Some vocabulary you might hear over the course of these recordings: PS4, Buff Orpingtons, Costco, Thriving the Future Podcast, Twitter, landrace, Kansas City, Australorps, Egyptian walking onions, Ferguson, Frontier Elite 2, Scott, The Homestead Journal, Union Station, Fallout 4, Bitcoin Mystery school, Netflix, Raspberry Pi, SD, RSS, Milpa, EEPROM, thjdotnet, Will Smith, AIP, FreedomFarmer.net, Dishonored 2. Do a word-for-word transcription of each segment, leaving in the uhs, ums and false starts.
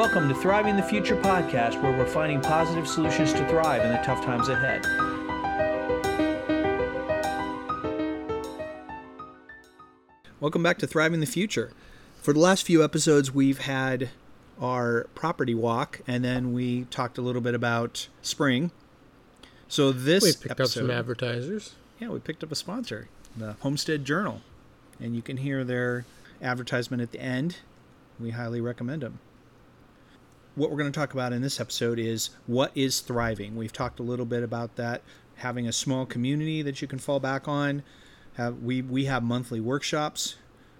Welcome to Thriving the Future Podcast, where we're finding positive solutions to thrive in the tough times ahead. Welcome back to Thriving the Future. For the last few episodes, we've had our property walk, and then we talked a little bit about spring. So this we picked episode, up some advertisers. Yeah, we picked up a sponsor, the Homestead Journal, and you can hear their advertisement at the end. We highly recommend them. What we're going to talk about in this episode is what is thriving. We've talked a little bit about that, having a small community that you can fall back on. Have, we, we have monthly workshops.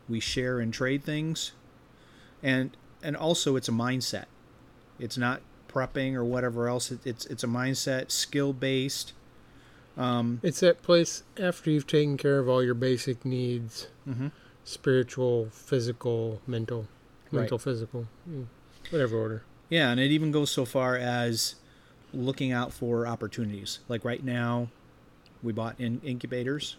We share and trade things. And and also it's a mindset. It's not prepping or whatever else. It, it's it's a mindset, skill-based. Um, it's that place after you've taken care of all your basic needs, mm-hmm. spiritual, physical, mental, mental, right. physical, whatever order. Yeah, and it even goes so far as looking out for opportunities. Like right now, we bought in incubators,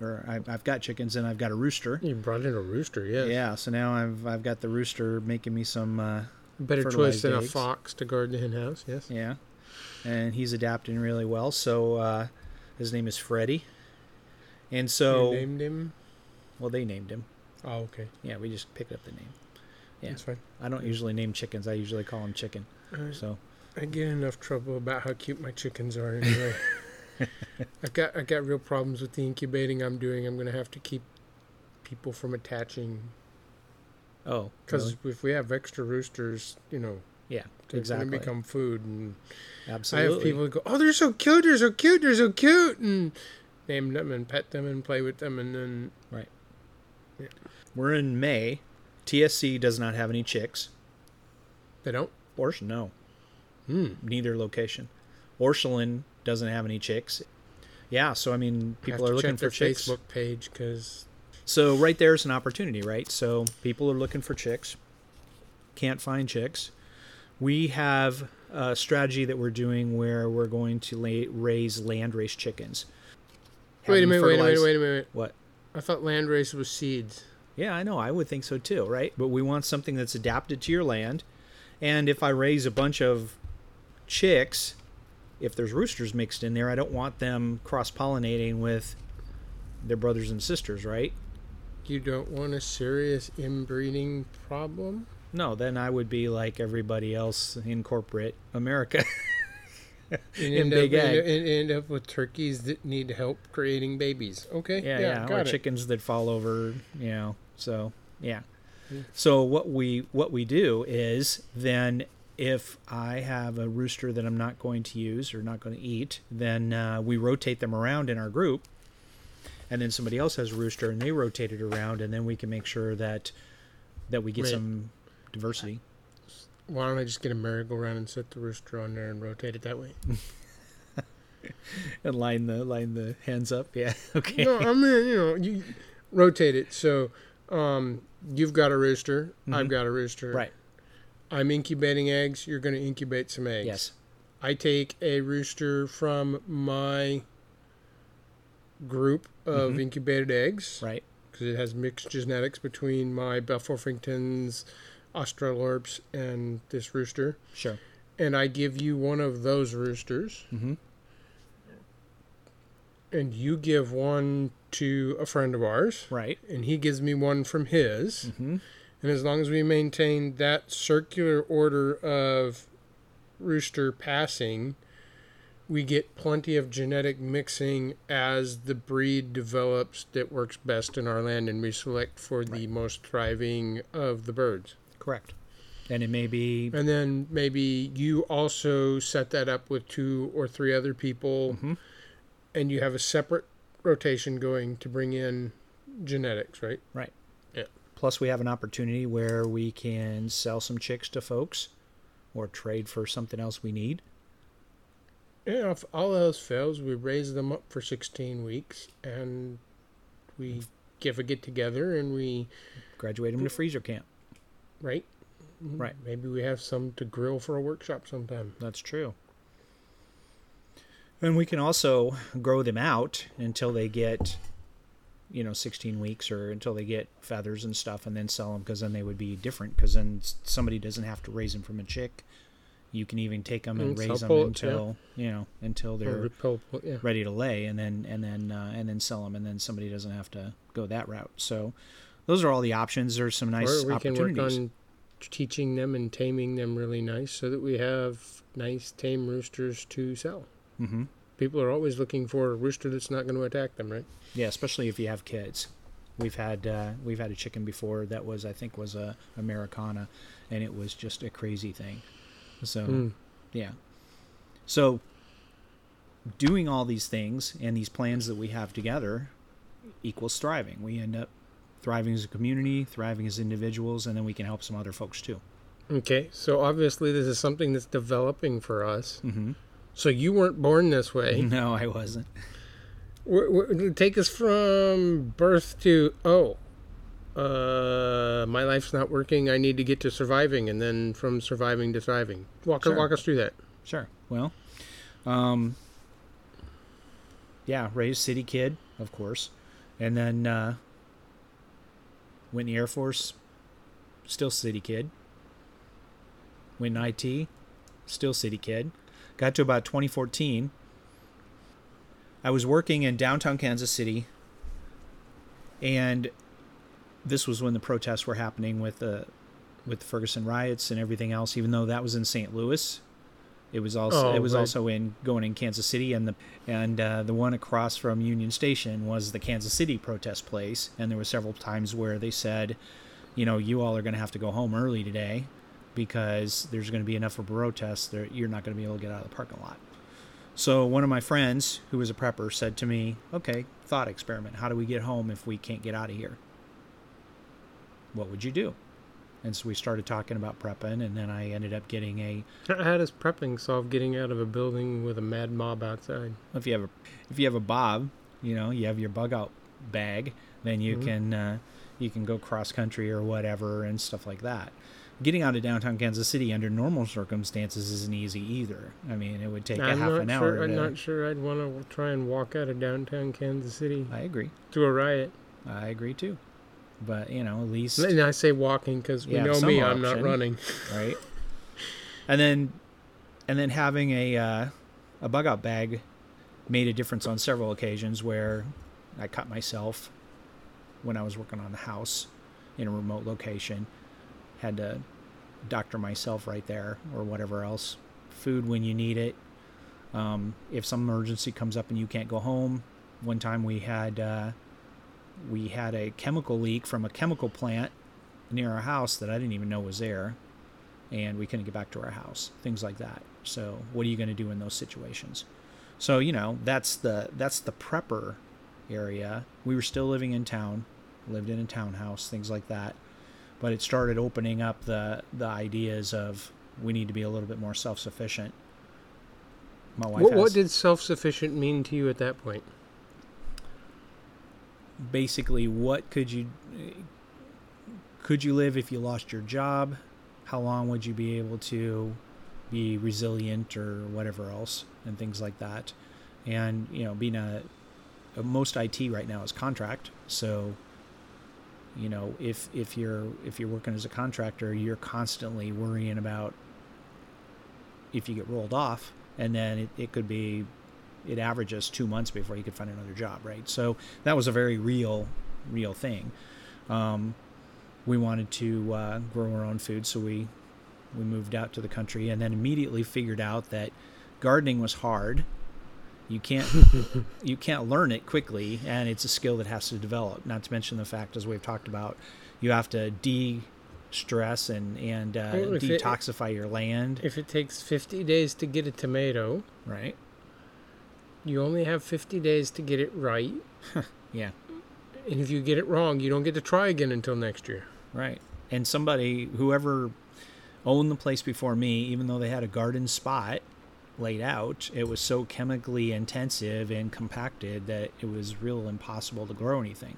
or I, I've got chickens and I've got a rooster. You brought in a rooster, yes. Yeah, so now I've I've got the rooster making me some uh, better choice than eggs. A fox to guard the hen house, yes. Yeah, and he's adapting really well. So uh, his name is Freddie, and so you named him. Well, they named him. Oh, okay. Yeah, we just picked up the name. Yeah. That's fine. I don't usually name chickens. I usually call them chicken. I, so I get in enough trouble about how cute my chickens are anyway. I've got I got real problems with the incubating I'm doing. I'm going to have to keep people from attaching. Oh, because really? If we have extra roosters, you know, yeah, they're exactly. going to become food. And absolutely. I have people who go, "Oh, they're so cute! They're so cute! They're so cute!" and name them and pet them and play with them and then right. Yeah. We're in May. T S C does not have any chicks. They don't? Orsh, no. Hmm. Neither location. Orshland doesn't have any chicks. Yeah, so, I mean, people are looking for chicks. Facebook page, because... So, right there's an opportunity, right? So, people are looking for chicks. Can't find chicks. We have a strategy that we're doing where we're going to la- raise landrace chickens. Wait a minute, wait a minute, wait a minute. What? I thought landrace was seeds. Yeah, I know. I would think so too, right? But we want something that's adapted to your land. And if I raise a bunch of chicks, if there's roosters mixed in there, I don't want them cross-pollinating with their brothers and sisters, right? You don't want a serious inbreeding problem? No, then I would be like everybody else in corporate America. And end, up, and end up with turkeys that need help creating babies. Okay. Yeah, yeah, yeah. Got or it. Chickens that fall over, you know. So yeah. yeah. So what we what we do is then if I have a rooster that I'm not going to use or not going to eat, then uh, we rotate them around in our group, and then somebody else has a rooster and they rotate it around, and then we can make sure that that we get right. some diversity. Why don't I just get a merry-go-round and set the rooster on there and rotate it that way? And line the line the hens up, yeah. Okay. No, I mean, you know, you rotate it. So um, you've got a rooster. Mm-hmm. I've got a rooster. Right. I'm incubating eggs. You're going to incubate some eggs. Yes. I take a rooster from my group of mm-hmm. incubated eggs. Right. Because it has mixed genetics between my Buff Orpingtons, Australorps, and this rooster. Sure. And I give you one of those roosters. Mm-hmm. And you give one to a friend of ours. Right. And he gives me one from his. Mm-hmm. And as long as we maintain that circular order of rooster passing, we get plenty of genetic mixing as the breed develops that works best in our land, and we select for right. the most thriving of the birds. Correct. And it may be... And then maybe you also set that up with two or three other people, mm-hmm. and you have a separate rotation going to bring in genetics, right? Right. Yeah. Plus, we have an opportunity where we can sell some chicks to folks or trade for something else we need. Yeah, if all else fails, we raise them up for sixteen weeks, and we give a get-together, and we... Graduate them to freezer camp. Right? Right. Maybe we have some to grill for a workshop sometime. That's true. And we can also grow them out until they get you know, sixteen weeks or until they get feathers and stuff, and then sell them, because then they would be different, because then somebody doesn't have to raise them from a chick. You can even take them and, and raise them until, yeah. you know, until they're yeah. ready to lay, and then, and then, uh, and then sell them. And then somebody doesn't have to go that route. So those are all the options. There's some nice or we opportunities. Can work on teaching them and taming them really nice, so that we have nice tame roosters to sell. Mm-hmm. People are always looking for a rooster that's not going to attack them, right? Yeah, especially if you have kids. We've had uh, we've had a chicken before that was, I think, was a Americana, and it was just a crazy thing. So, mm. yeah. So, doing all these things and these plans that we have together equals thriving. We end up thriving as a community, thriving as individuals, and then we can help some other folks too. Okay, so obviously this is something that's developing for us. Mm-hmm. So you weren't born this way. No, I wasn't. We're, we're, take us from birth to, oh, uh, my life's not working. I need to get to surviving. And then from surviving to thriving. Walk, sure. walk us through that. Sure. Well, um, yeah, raised city kid, of course. And then uh, went in the Air Force, still city kid. Went in I T, still city kid. Got to about twenty fourteen. I was working in downtown Kansas City, and this was when the protests were happening with the with the Ferguson riots and everything else. Even though that was in Saint Louis, it was also oh, it was right. also in going in Kansas City, and the and uh, the one across from Union Station was the Kansas City protest place. And there were several times where they said, you know, you all are going to have to go home early today, because there's going to be enough of a protest that you're not going to be able to get out of the parking lot. So one of my friends, who was a prepper, said to me, okay, thought experiment. How do we get home if we can't get out of here? What would you do? And so we started talking about prepping, and then I ended up getting a... How does prepping solve getting out of a building with a mad mob outside? If you have a, if you have a bob, you know, you have your bug out bag, then you mm-hmm. can uh, you can go cross-country or whatever and stuff like that. Getting out of downtown Kansas City under normal circumstances isn't easy either. I mean, it would take I'm a half an sure, hour. To, I'm not sure I'd want to try and walk out of downtown Kansas City. I agree. To a riot. I agree, too. But, you know, at least... And I say walking because we know me, option, I'm not running. Right? And then and then having a, uh, a bug-out bag made a difference on several occasions where I cut myself when I was working on the house in a remote location. Had to doctor myself right there or whatever else. Food when you need it. Um, if some emergency comes up and you can't go home. One time we had uh, we had a chemical leak from a chemical plant near our house that I didn't even know was there. And we couldn't get back to our house. Things like that. So what are you going to do in those situations? So, you know, that's the that's the prepper area. We were still living in town. Lived in a townhouse. Things like that. But it started opening up the, the ideas of we need to be a little bit more self-sufficient. My wife. What, has, what did self-sufficient mean to you at that point? Basically, what could you could you live if you lost your job? How long would you be able to be resilient or whatever else, and things like that? And you know, being a most I T right now is contract, so. You know, if, if you're if you're working as a contractor, you're constantly worrying about if you get rolled off, and then it, it could be, it averages two months before you could find another job, right? So that was a very real, real thing. Um, we wanted to uh, grow our own food, so we, we moved out to the country, and then immediately figured out that gardening was hard. You can't you can't learn it quickly, and it's a skill that has to develop. Not to mention the fact, as we've talked about, you have to de-stress and, and uh, well, detoxify it, your land. If it takes fifty days to get a tomato, right? You only have fifty days to get it right. Yeah. And if you get it wrong, you don't get to try again until next year. Right. And somebody, whoever owned the place before me, even though they had a garden spot laid out, it was so chemically intensive and compacted that it was real impossible to grow anything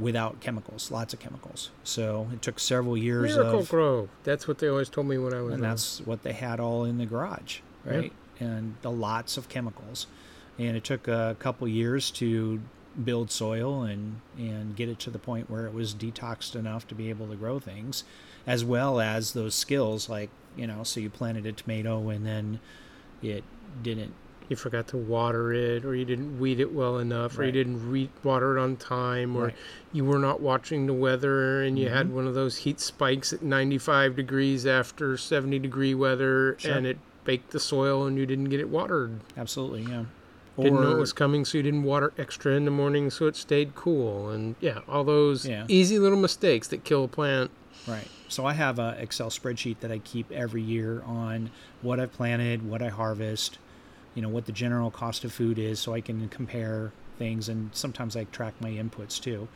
without chemicals, lots of chemicals. So it took several years Miracle of... Miracle Grow. That's what they always told me when I was And young. That's what they had all in the garage, right? Yeah. And the lots of chemicals. And it took a couple years to build soil and, and get it to the point where it was detoxed enough to be able to grow things, as well as those skills like, you know, so you planted a tomato and then it didn't. You forgot to water it, or you didn't weed it well enough, right. or you didn't re- water it on time, or right. you were not watching the weather, and you mm-hmm. had one of those heat spikes at ninety-five degrees after seventy degree weather, sure. and it baked the soil and you didn't get it watered. Absolutely, yeah. Didn't or, know it was coming, so you didn't water extra in the morning so it stayed cool. And, yeah, all those yeah. easy little mistakes that kill a plant. Right. So I have an Excel spreadsheet that I keep every year on what I've planted, what I harvest, you know, what the general cost of food is, so I can compare things, and sometimes I track my inputs too.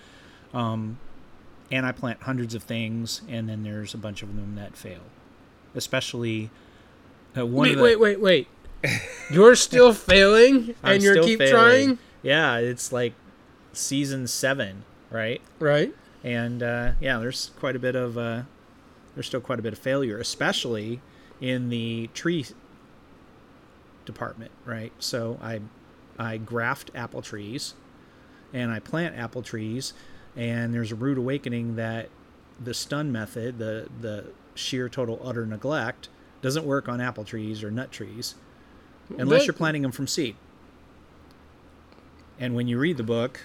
Um, and I plant hundreds of things, and then there's a bunch of them that fail. Especially uh, one wait, of the... Wait, wait, wait, wait. You're still failing, and you keep failing. trying? Yeah, it's like season seven, right? Right. And, uh, yeah, there's quite a bit of... Uh, there's still quite a bit of failure, especially in the tree... department, right? So I I graft apple trees and I plant apple trees, and there's a rude awakening that the stun method, the the sheer total utter neglect, doesn't work on apple trees or nut trees unless you're planting them from seed. And when you read the book,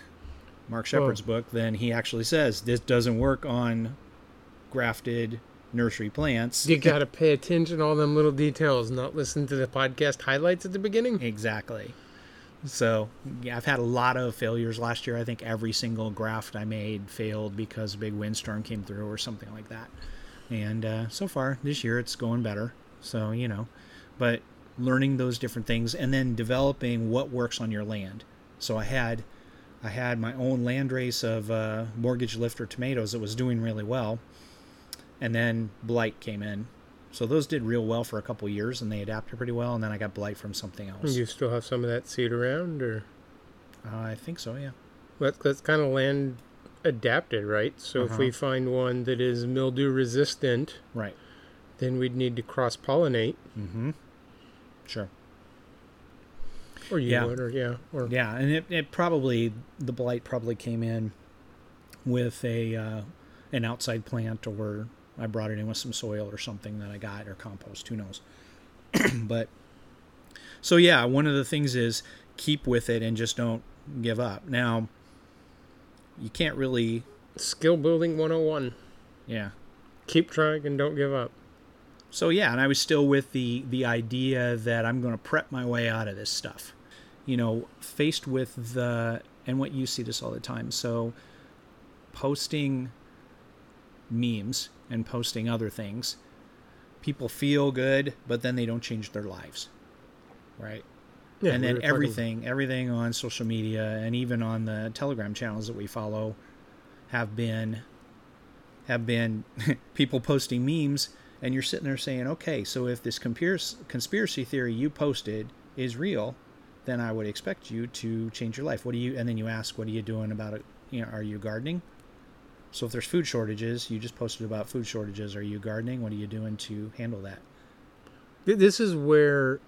Mark Shepherd's Whoa. book, then he actually says this doesn't work on grafted nursery plants. You got to pay attention to all them little details, not listen to the podcast highlights at the beginning. Exactly. So yeah, I've had a lot of failures last year. I think every single graft I made failed because a big windstorm came through or something like that. And uh, so far this year it's going better. So, you know, but learning those different things and then developing what works on your land. So I had, I had my own land race of uh, mortgage lifter tomatoes that was doing really well. And then blight came in. So those did real well for a couple of years, and they adapted pretty well. And then I got blight from something else. You still have some of that seed around? Or uh, I think so, yeah. That's, that's kind of land adapted, right? So uh-huh. if we find one that is mildew resistant, right, then we'd need to cross-pollinate. Mm-hmm. Sure. Or you yeah. would, or yeah. Or... Yeah, and it, it probably, the blight probably came in with a uh, an outside plant, or... I brought it in with some soil or something that I got, or compost, who knows. But, so yeah, one of the things is keep with it and just don't give up. Now, you can't really... Skill building one oh one. Yeah. Keep trying and don't give up. So yeah, and I was still with the, the idea that I'm going to prep my way out of this stuff. You know, faced with the... And what you see this all the time. So, posting memes... and posting other things, people feel good, but then they don't change their lives, right? Yeah, and then everything talking. everything on social media and even on the Telegram channels that we follow have been have been people posting memes, and you're sitting there saying, okay, so if this conspiracy theory you posted is real, then I would expect you to change your life. What do you and then you ask, what are you doing about it? You know, are you gardening? So if there's food shortages, you just posted about food shortages. Are you gardening? What are you doing to handle that? This is where,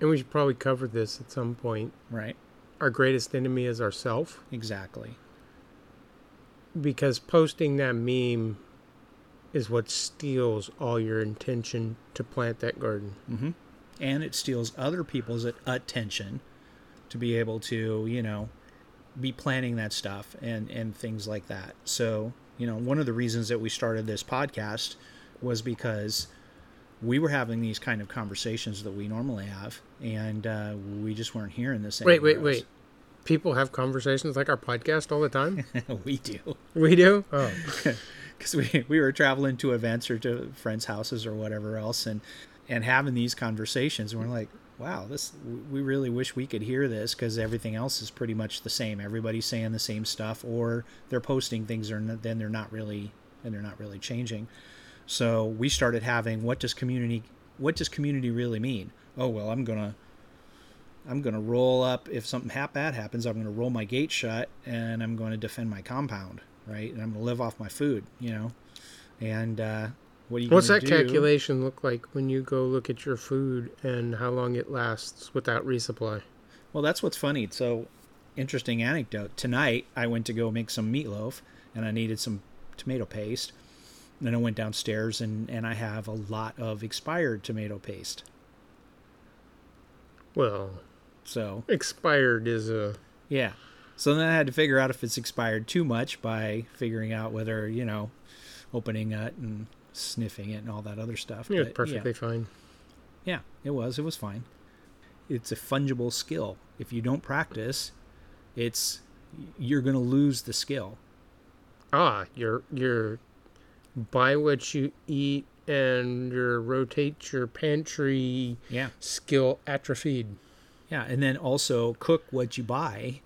and we should probably cover this at some point. Right. Our greatest enemy is ourselves. Exactly. Because posting that meme is what steals all your intention to plant that garden. Mm-hmm. And it steals other people's attention to be able to, you know... be planning that stuff and, and things like that. So, you know, one of the reasons that we started this podcast was because we were having these kind of conversations that we normally have, and uh, we just weren't hearing this anymore. Wait, wait, else. wait. People have conversations like our podcast all the time? We do. We do? Oh. Because we, we were traveling to events or to friends' houses or whatever else, and, and having these conversations, and we're like, wow, this we really wish we could hear this, because everything else is pretty much the same. Everybody's saying the same stuff, or they're posting things, or then they're not really and they're not really changing. So we started having, what does community what does community really mean? Oh well, I'm gonna I'm gonna roll up if something bad happens. I'm gonna roll my gate shut, and I'm going to defend my compound, right? And I'm gonna live off my food, you know. And uh, What What's that do? calculation look like when you go look at your food and how long it lasts without resupply? Well, that's what's funny. So interesting anecdote. Tonight, I went to go make some meatloaf, and I needed some tomato paste. And I went downstairs, and, and I have a lot of expired tomato paste. Well, so expired is a... Yeah. So then I had to figure out if it's expired too much by figuring out whether, you know, opening it and sniffing it and all that other stuff. Yeah, but, perfectly yeah. fine. Yeah, it was. It was fine. It's a fungible skill. If you don't practice, it's you're going to lose the skill. Ah, you're you're buy what you eat and your rotate your pantry. Yeah. Skill atrophied. Yeah, and then also cook what you buy,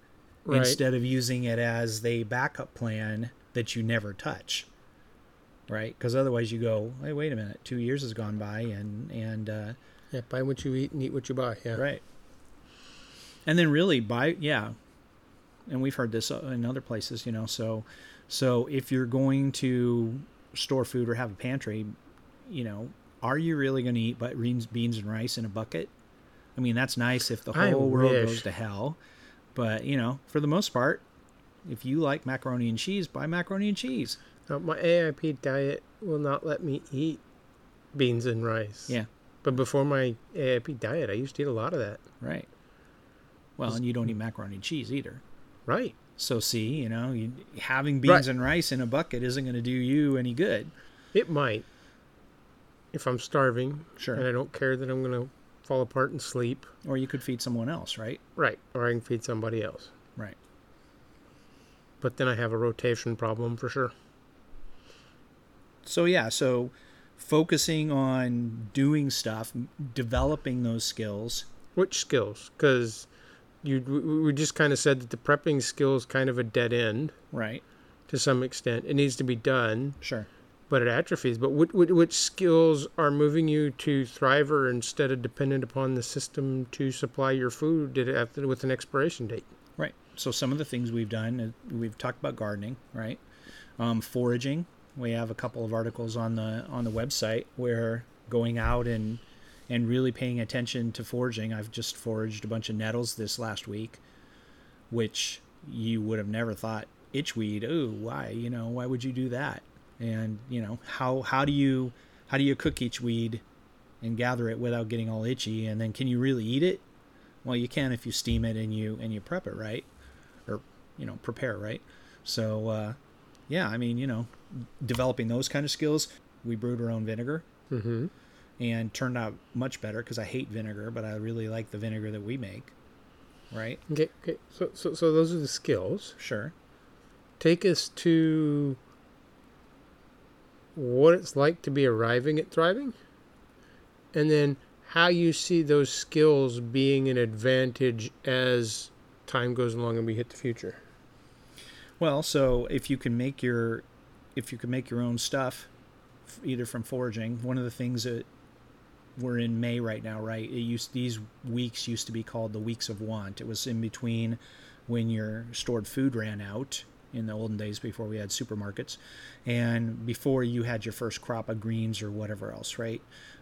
right, instead of using it as the backup plan that you never touch. Right? Because otherwise you go, hey, wait a minute, two years has gone by, and... and uh, yeah, buy what you eat and eat what you buy, yeah. Right. And then really buy, yeah, and we've heard this in other places, you know, so so if you're going to store food or have a pantry, you know, are you really going to eat beans and rice in a bucket? I mean, that's nice if the whole I world wish. goes to hell, but, you know, for the most part, if you like macaroni and cheese, buy macaroni and cheese. Now, my A I P diet will not let me eat beans and rice. Yeah. But before my A I P diet, I used to eat a lot of that. Right. Well, Just, and you don't eat macaroni and cheese either. Right. So, see, you know, you, having beans right. and rice in a bucket isn't going to do you any good. It might. If I'm starving. Sure. And I don't care that I'm going to fall apart and sleep. Or you could feed someone else, right? Right. Or I can feed somebody else. Right. But then I have a rotation problem for sure. So, yeah, so focusing on doing stuff, developing those skills. Which skills? Because you we just kind of said that the prepping skill is kind of a dead end. Right. To some extent. It needs to be done. Sure. But it atrophies. But which, which skills are moving you to thriver instead of dependent upon the system to supply your food after, with an expiration date? Right. So some of the things we've done, we've talked about gardening, right? Um, foraging. We have a couple of articles on the on the website where going out and and really paying attention to foraging. I've just foraged a bunch of nettles this last week, which you would have never thought itchweed. Ooh, why? You know, why would you do that? And you know, how how do you how do you cook itchweed and gather it without getting all itchy? And then can you really eat it? Well, you can if you steam it and you and you prep it right, or you know, prepare right. So uh, yeah, I mean, you know. Developing those kind of skills. We brewed our own vinegar mm-hmm. and turned out much better because I hate vinegar, but I really like the vinegar that we make. Right. Okay. Okay. So, so, so those are the skills. Sure. Take us to what it's like to be arriving at thriving, and then how you see those skills being an advantage as time goes along and we hit the future. Well, so if you can make your if you can make your own stuff, either from foraging, one of the things that we're in May right now, right? It used, these weeks used to be called the weeks of want. It was in between when your stored food ran out in the olden days before we had supermarkets and before you had your first crop of greens or whatever else, right?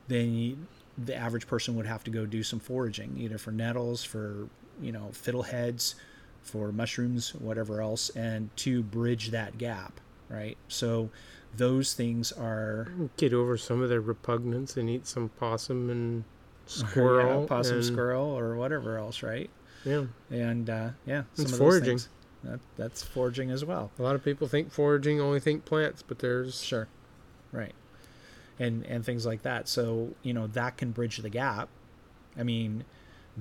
Then you, the average person would have to go do some foraging, either for nettles, for, you know, fiddleheads, for mushrooms, whatever else, and to bridge that gap. Right. So those things are get over some of their repugnance and eat some possum and squirrel, yeah, possum, and, squirrel or whatever else. Right. Yeah. And uh, yeah, some it's of foraging. Those things. That, that's foraging as well. A lot of people think foraging only think plants, but there's sure. Right. And, and things like that. So, you know, that can bridge the gap. I mean,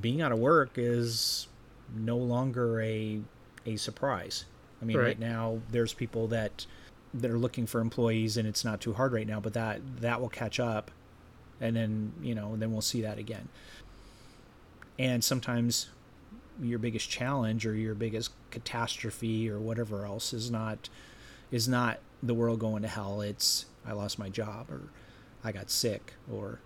being out of work is no longer a, a surprise. I mean, right. right now there's people that that are looking for employees, and it's not too hard right now. But that that will catch up, and then you know, then we'll see that again. And sometimes your biggest challenge or your biggest catastrophe or whatever else is not is not the world going to hell. It's I lost my job, or I got sick, or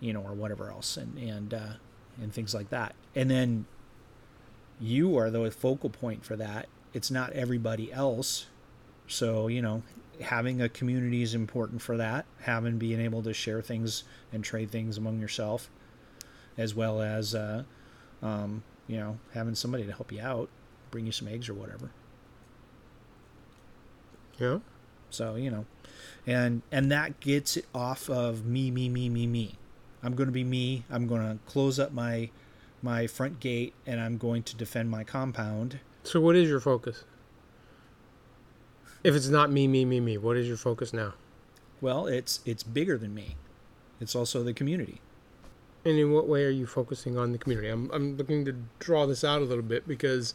you know, or whatever else, and and uh, and things like that. And then you are the focal point for that. It's not everybody else. So, you know, having a community is important for that. Having, being able to share things and trade things among yourself, as well as, uh, um, you know, having somebody to help you out bring you some eggs or whatever. Yeah. So, you know, and and that gets it off of me, me, me, me, me. I'm going to be me. I'm going to close up my my front gate, and I'm going to defend my compound. So what is your focus? If it's not me, me, me, me, what is your focus now? Well, it's it's bigger than me. It's also the community. And in what way are you focusing on the community? I'm I'm looking to draw this out a little bit because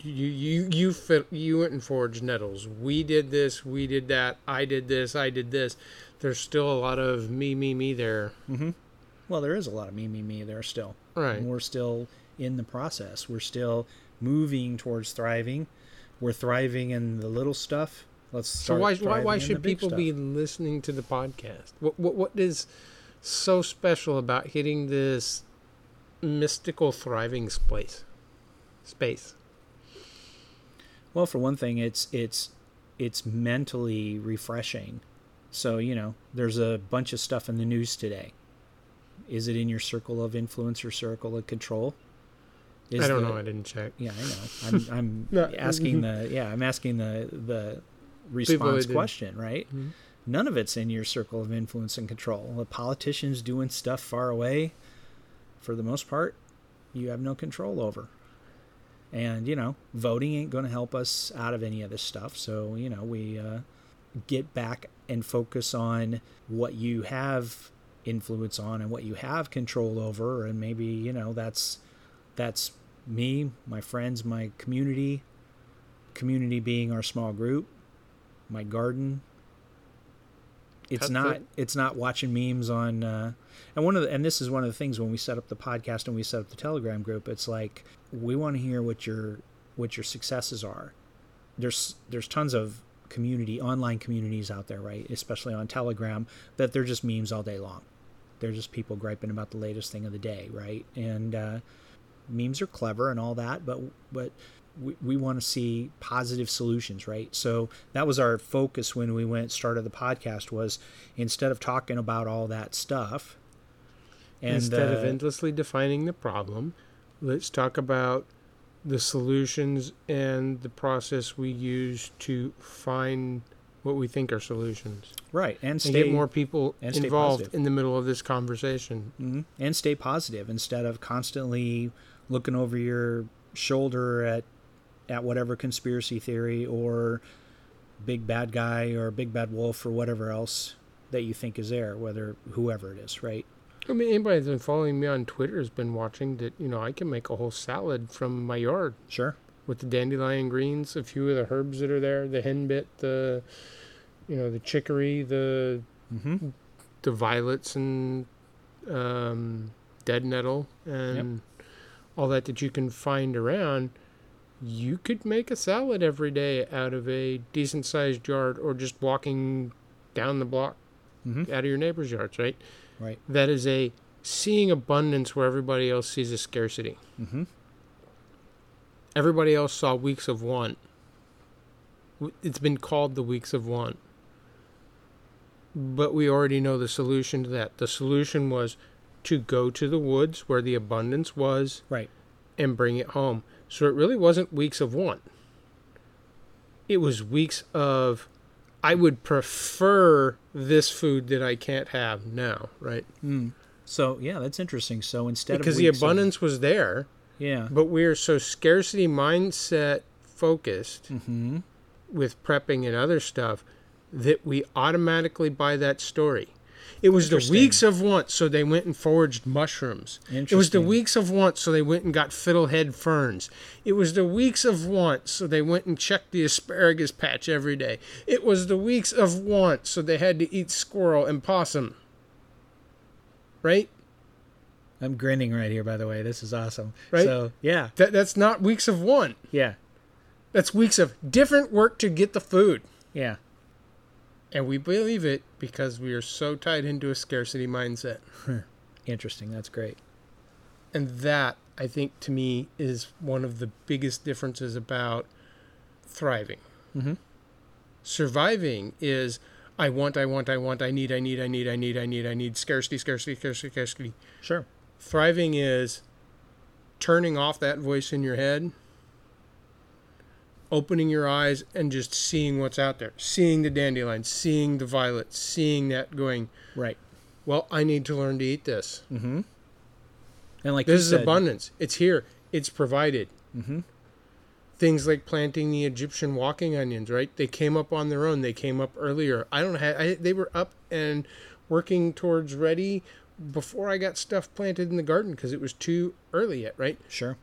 you you you fit, you went and forged nettles. We did this. We did that. I did this. I did this. There's still a lot of me, me, me there. Mm-hmm. Well, there is a lot of me, me, me there still. Right. And we're still in the process. We're still moving towards thriving. We're thriving in the little stuff. Let's start. So why why why should people stuff. be listening to the podcast? What what what is so special about hitting this mystical thriving space? Space. Well, for one thing, it's it's it's mentally refreshing. So, you know, there's a bunch of stuff in the news today. Is it in your circle of influence or circle of control? Is I don't the, know. I didn't check. Yeah, I know. I'm, I'm no. asking the yeah. I'm asking the the response question, right? Mm-hmm. None of it's in your circle of influence and control. The politicians doing stuff far away, for the most part, you have no control over. And, you know, voting ain't going to help us out of any of this stuff. So, you know, we uh, get back and focus on what you have influence on and what you have control over. And maybe, you know, that's that's me, my friends, my community, community being our small group, my garden. It's not, it's not watching memes on, uh, and one of the, and this is one of the things when we set up the podcast and we set up the Telegram group, it's like, we want to hear what your, what your successes are. There's, there's tons of community, online communities out there, right? Especially on Telegram, that they're just memes all day long. They're just people griping about the latest thing of the day. Right. And, uh, memes are clever and all that, but, but we, we want to see positive solutions, right? So that was our focus when we went started the podcast, was instead of talking about all that stuff and instead uh, of endlessly defining the problem, let's talk about the solutions and the process we use to find what we think are solutions. Right. And, stay, and get more people and involved in the middle of this conversation. Mm-hmm. And stay positive instead of constantly looking over your shoulder at at whatever conspiracy theory or big bad guy or big bad wolf or whatever else that you think is there, whether whoever it is, right? I mean, anybody that's been following me on Twitter has been watching that, you know, I can make a whole salad from my yard. Sure. With the dandelion greens, a few of the herbs that are there, the henbit, the, you know, the chicory, the mm-hmm. the violets and um, dead nettle and yep. all that that you can find around. You could make a salad every day out of a decent-sized yard or just walking down the block mm-hmm. out of your neighbor's yards, right? Right. That is a seeing abundance where everybody else sees a scarcity. Mm-hmm. Everybody else saw weeks of want. It's been called the weeks of want. But we already know the solution to that. The solution was to go to the woods where the abundance was right. and bring it home. So it really wasn't weeks of want. It was weeks of, I would prefer this food that I can't have now, right? Mm. So, yeah, that's interesting. So instead because of Because the abundance of, was there. Yeah. But we are so scarcity mindset focused mm-hmm. with prepping and other stuff that we automatically buy that story. It was the weeks of want, so they went and foraged mushrooms. It was the weeks of want, so they went and got fiddlehead ferns. It was the weeks of want, so they went and checked the asparagus patch every day. It was the weeks of want, so they had to eat squirrel and possum. Right? I'm grinning right here, by the way. This is awesome. Right? So, yeah. That, that's not weeks of want. Yeah. That's weeks of different work to get the food. Yeah. And we believe it because we are so tied into a scarcity mindset. Interesting. That's great. And that, I think, to me, is one of the biggest differences about thriving. Mm-hmm. Surviving is, I want, I want, I want, I need, I need, I need, I need, I need, I need, scarcity, scarcity, scarcity, scarcity. Sure. Thriving is turning off that voice in your head opening your eyes and just seeing what's out there, seeing the dandelion, seeing the violet, seeing that going, right, well, I need to learn to eat this. Mm-hmm. And like this is said, abundance. It's here. It's provided. Mm-hmm. Things like planting the Egyptian walking onions, right? They came up on their own. They came up earlier. I don't have, I, they were up and working towards ready before I got stuff planted in the garden because it was too early yet, right? Sure.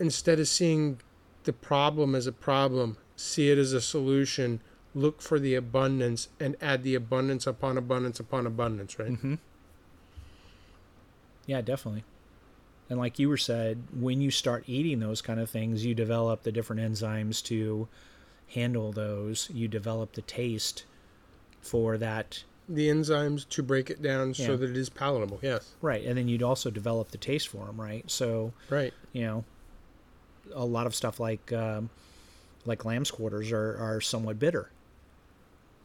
Instead of seeing the problem as a problem, see it as a solution. Look for the abundance and add the abundance upon abundance upon abundance, right? Mm-hmm. Yeah, definitely. And like you were said, when you start eating those kind of things, you develop the different enzymes to handle those. You develop the taste for that. The enzymes to break it down yeah. so that it is palatable, yes. Right, and then you'd also develop the taste for them, right? So, right. you know, a lot of stuff like um, like lamb's quarters are, are somewhat bitter.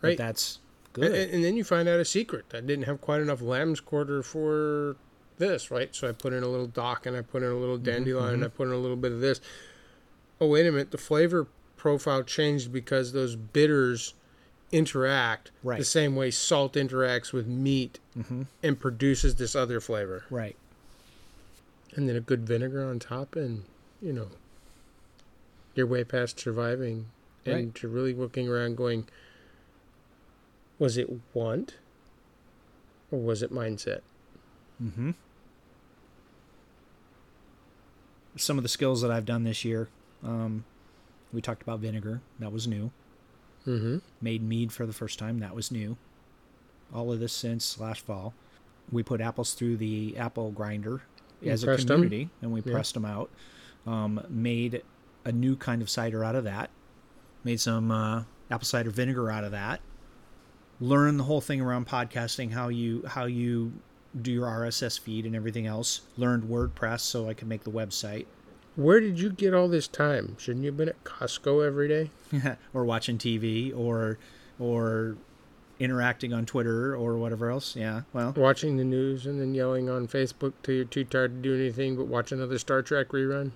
Right. But that's good. And, and then you find out a secret. I didn't have quite enough lamb's quarter for this, right? So I put in a little dock and I put in a little dandelion mm-hmm. and I put in a little bit of this. Oh, wait a minute. The flavor profile changed because those bitters interact right. the same way salt interacts with meat mm-hmm. and produces this other flavor. Right. And then a good vinegar on top and, you know, you're way past surviving. And right. you're really looking around going, was it want or was it mindset? Mm-hmm. Some of the skills that I've done this year, um, we talked about vinegar. That was new. Mm-hmm. Made mead for the first time. That was new. All of this since last fall. We put apples through the apple grinder we as a community, them. and we yeah. pressed them out. Um, made a new kind of cider out of that. Made some uh, apple cider vinegar out of that. Learn the whole thing around podcasting, how you how you do your R S S feed and everything else. Learned WordPress so I could make the website. Where did you get all this time? Shouldn't you have been at Costco every day? Or watching T V or or interacting on Twitter or whatever else. Yeah, well. Watching the news and then yelling on Facebook till you're too tired to do anything but watch another Star Trek rerun.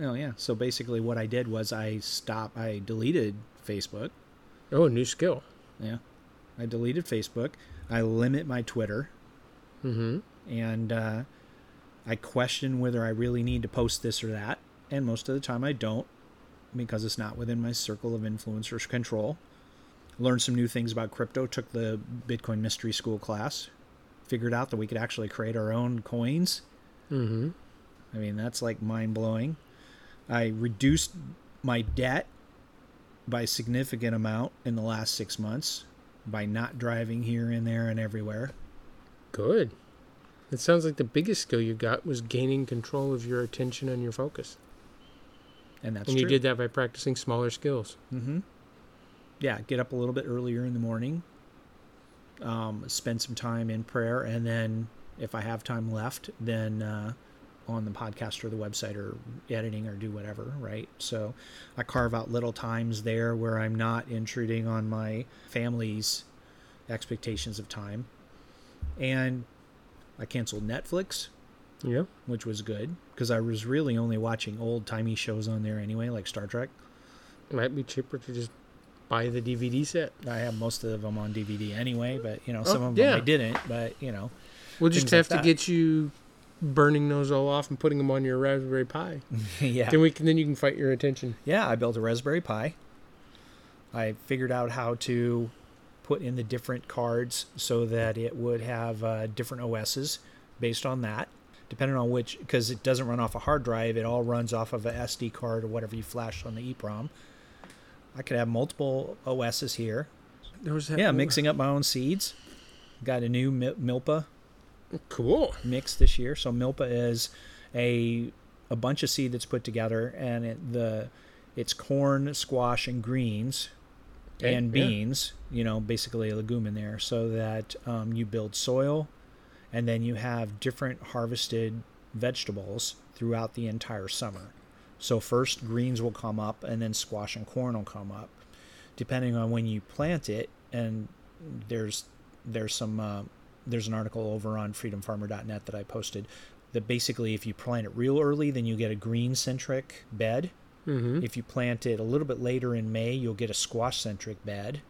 Oh, yeah. So basically what I did was I stopped, I deleted Facebook. Oh, a new skill. Yeah. I deleted Facebook. I limit my Twitter. Mm-hmm. And uh, I question whether I really need to post this or that. And most of the time I don't because it's not within my circle of influence or control. Learned some new things about crypto. Took the Bitcoin Mystery School class. Figured out that we could actually create our own coins. Mm-hmm. I mean, that's like mind-blowing. I reduced my debt by a significant amount in the last six months by not driving here and there and everywhere. Good. It sounds like the biggest skill you got was gaining control of your attention and your focus. And that's and true. And you did that by practicing smaller skills. Mm-hmm. Yeah, get up a little bit earlier in the morning, um, spend some time in prayer, and then if I have time left, then uh, on the podcast or the website or editing or do whatever, right? So I carve out little times there where I'm not intruding on my family's expectations of time. And I canceled Netflix, yeah, which was good because I was really only watching old-timey shows on there anyway, like Star Trek. It might be cheaper to just buy the D V D set. I have most of them on D V D anyway, but, you know, oh, some of them yeah. I didn't, but, you know. We'll just have like to get you burning those all off and putting them on your Raspberry Pi. yeah. Then, we can, then you can fight your attention. Yeah, I built a Raspberry Pi. I figured out how to put in the different cards so that it would have uh, different O S's based on that, depending on which, because it doesn't run off a hard drive. It all runs off of an S D card or whatever you flash on the EEPROM. I could have multiple O S's here. There was that yeah, one. Mixing up my own seeds. Got a new Mi- Milpa cool mix this year. So Milpa is a a bunch of seed that's put together, and it, the it's corn, squash, and greens. And beans, yeah. you know, basically a legume in there so that um, you build soil and then you have different harvested vegetables throughout the entire summer. So first greens will come up and then squash and corn will come up depending on when you plant it. And there's there's some uh, there's an article over on freedom farmer dot net that I posted that basically if you plant it real early, then you get a green centric bed. Mm-hmm. If you plant it a little bit later in May, you'll get a squash-centric bed.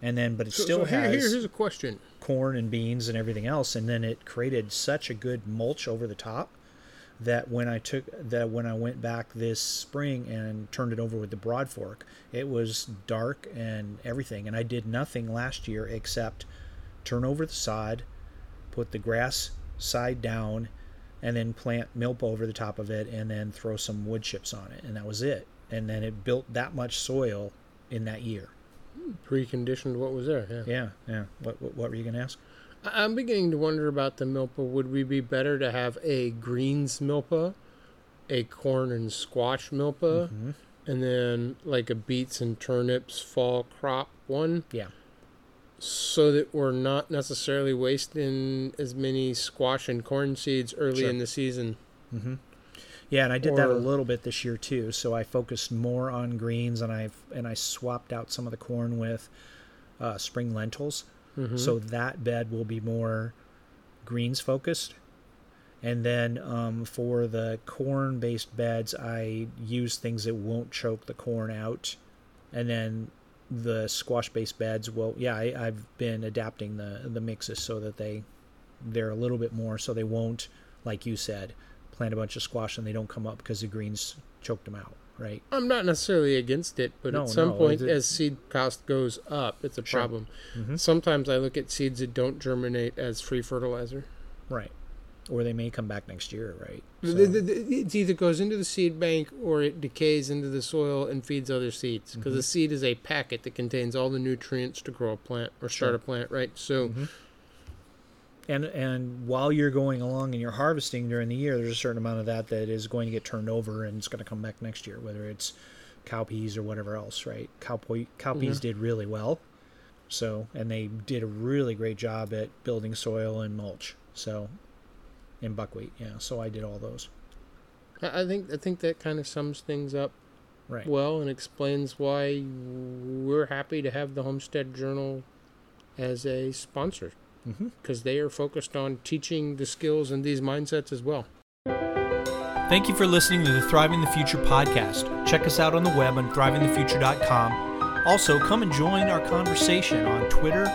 And then, but it so, still so here, has here, here's a question. corn and beans and everything else. And then it created such a good mulch over the top that when I took that when I went back this spring and turned it over with the broad fork, it was dark and everything. And I did nothing last year except turn over the sod, put the grass side down, and then plant milpa over the top of it, and then throw some wood chips on it, and that was it. And then it built that much soil in that year. Preconditioned what was there, yeah. Yeah, yeah. What, what, what were you going to ask? I'm beginning to wonder about the milpa. Would we be better to have a greens milpa, a corn and squash milpa, mm-hmm. and then like a beets and turnips fall crop one? Yeah. So that we're not necessarily wasting as many squash and corn seeds early sure. in the season. Mm-hmm. Yeah, and I did or, that a little bit this year too. So I focused more on greens, and I and I swapped out some of the corn with uh, spring lentils. Mm-hmm. So that bed will be more greens focused. And then um, for the corn-based beds, I use things that won't choke the corn out, and then. The squash-based beds, well, yeah, I, I've been adapting the, the mixes so that they, they're a little bit more, so they won't, like you said, plant a bunch of squash and they don't come up because the greens choked them out, right? I'm not necessarily against it, but no, at some no, point, it, as seed cost goes up, it's a sure. problem. Mm-hmm. Sometimes I look at seeds that don't germinate as free fertilizer. Right. Or they may come back next year, right? So. It either goes into the seed bank or it decays into the soil and feeds other seeds. Because mm-hmm. the seed is a packet that contains all the nutrients to grow a plant or start sure. a plant, right? So, mm-hmm. and and while you're going along and you're harvesting during the year, there's a certain amount of that that is going to get turned over and it's going to come back next year, whether it's cowpeas or whatever else, right? Cowpeas mm-hmm. did really well. So, and they did a really great job at building soil and mulch. So... And buckwheat, yeah. So I did all those. I think I think that kind of sums things up right. well and explains why we're happy to have the Homestead Journal as a sponsor. Because mm-hmm. they are focused on teaching the skills and these mindsets as well. Thank you for listening to the Thriving the Future podcast. Check us out on the web on thriving the future dot com. Also, come and join our conversation on Twitter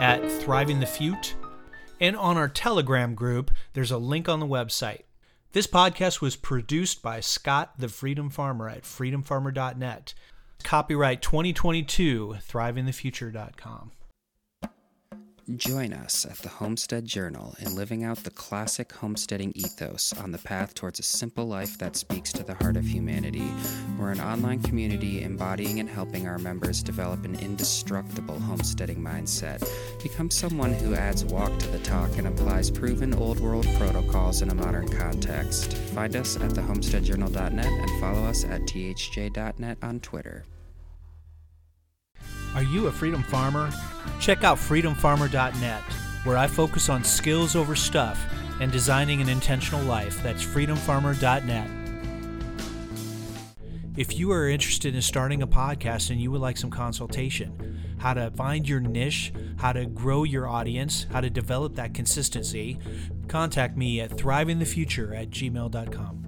at thriving the fute. And on our Telegram group, there's a link on the website. This podcast was produced by Scott, the Freedom Farmer, at freedom farmer dot net. Copyright twenty twenty-two, thriving the future dot com. Join us at the Homestead Journal in living out the classic homesteading ethos on the path towards a simple life that speaks to the heart of humanity. We're an online community embodying and helping our members develop an indestructible homesteading mindset. Become someone who adds walk to the talk and applies proven old world protocols in a modern context. Find us at the homestead journal dot net and follow us at t h j dot net on Twitter. Are you a Freedom Farmer? Check out freedom farmer dot net, where I focus on skills over stuff and designing an intentional life. That's freedom farmer dot net. If you are interested in starting a podcast and you would like some consultation, how to find your niche, how to grow your audience, how to develop that consistency, contact me at thriving the future at gmail dot com.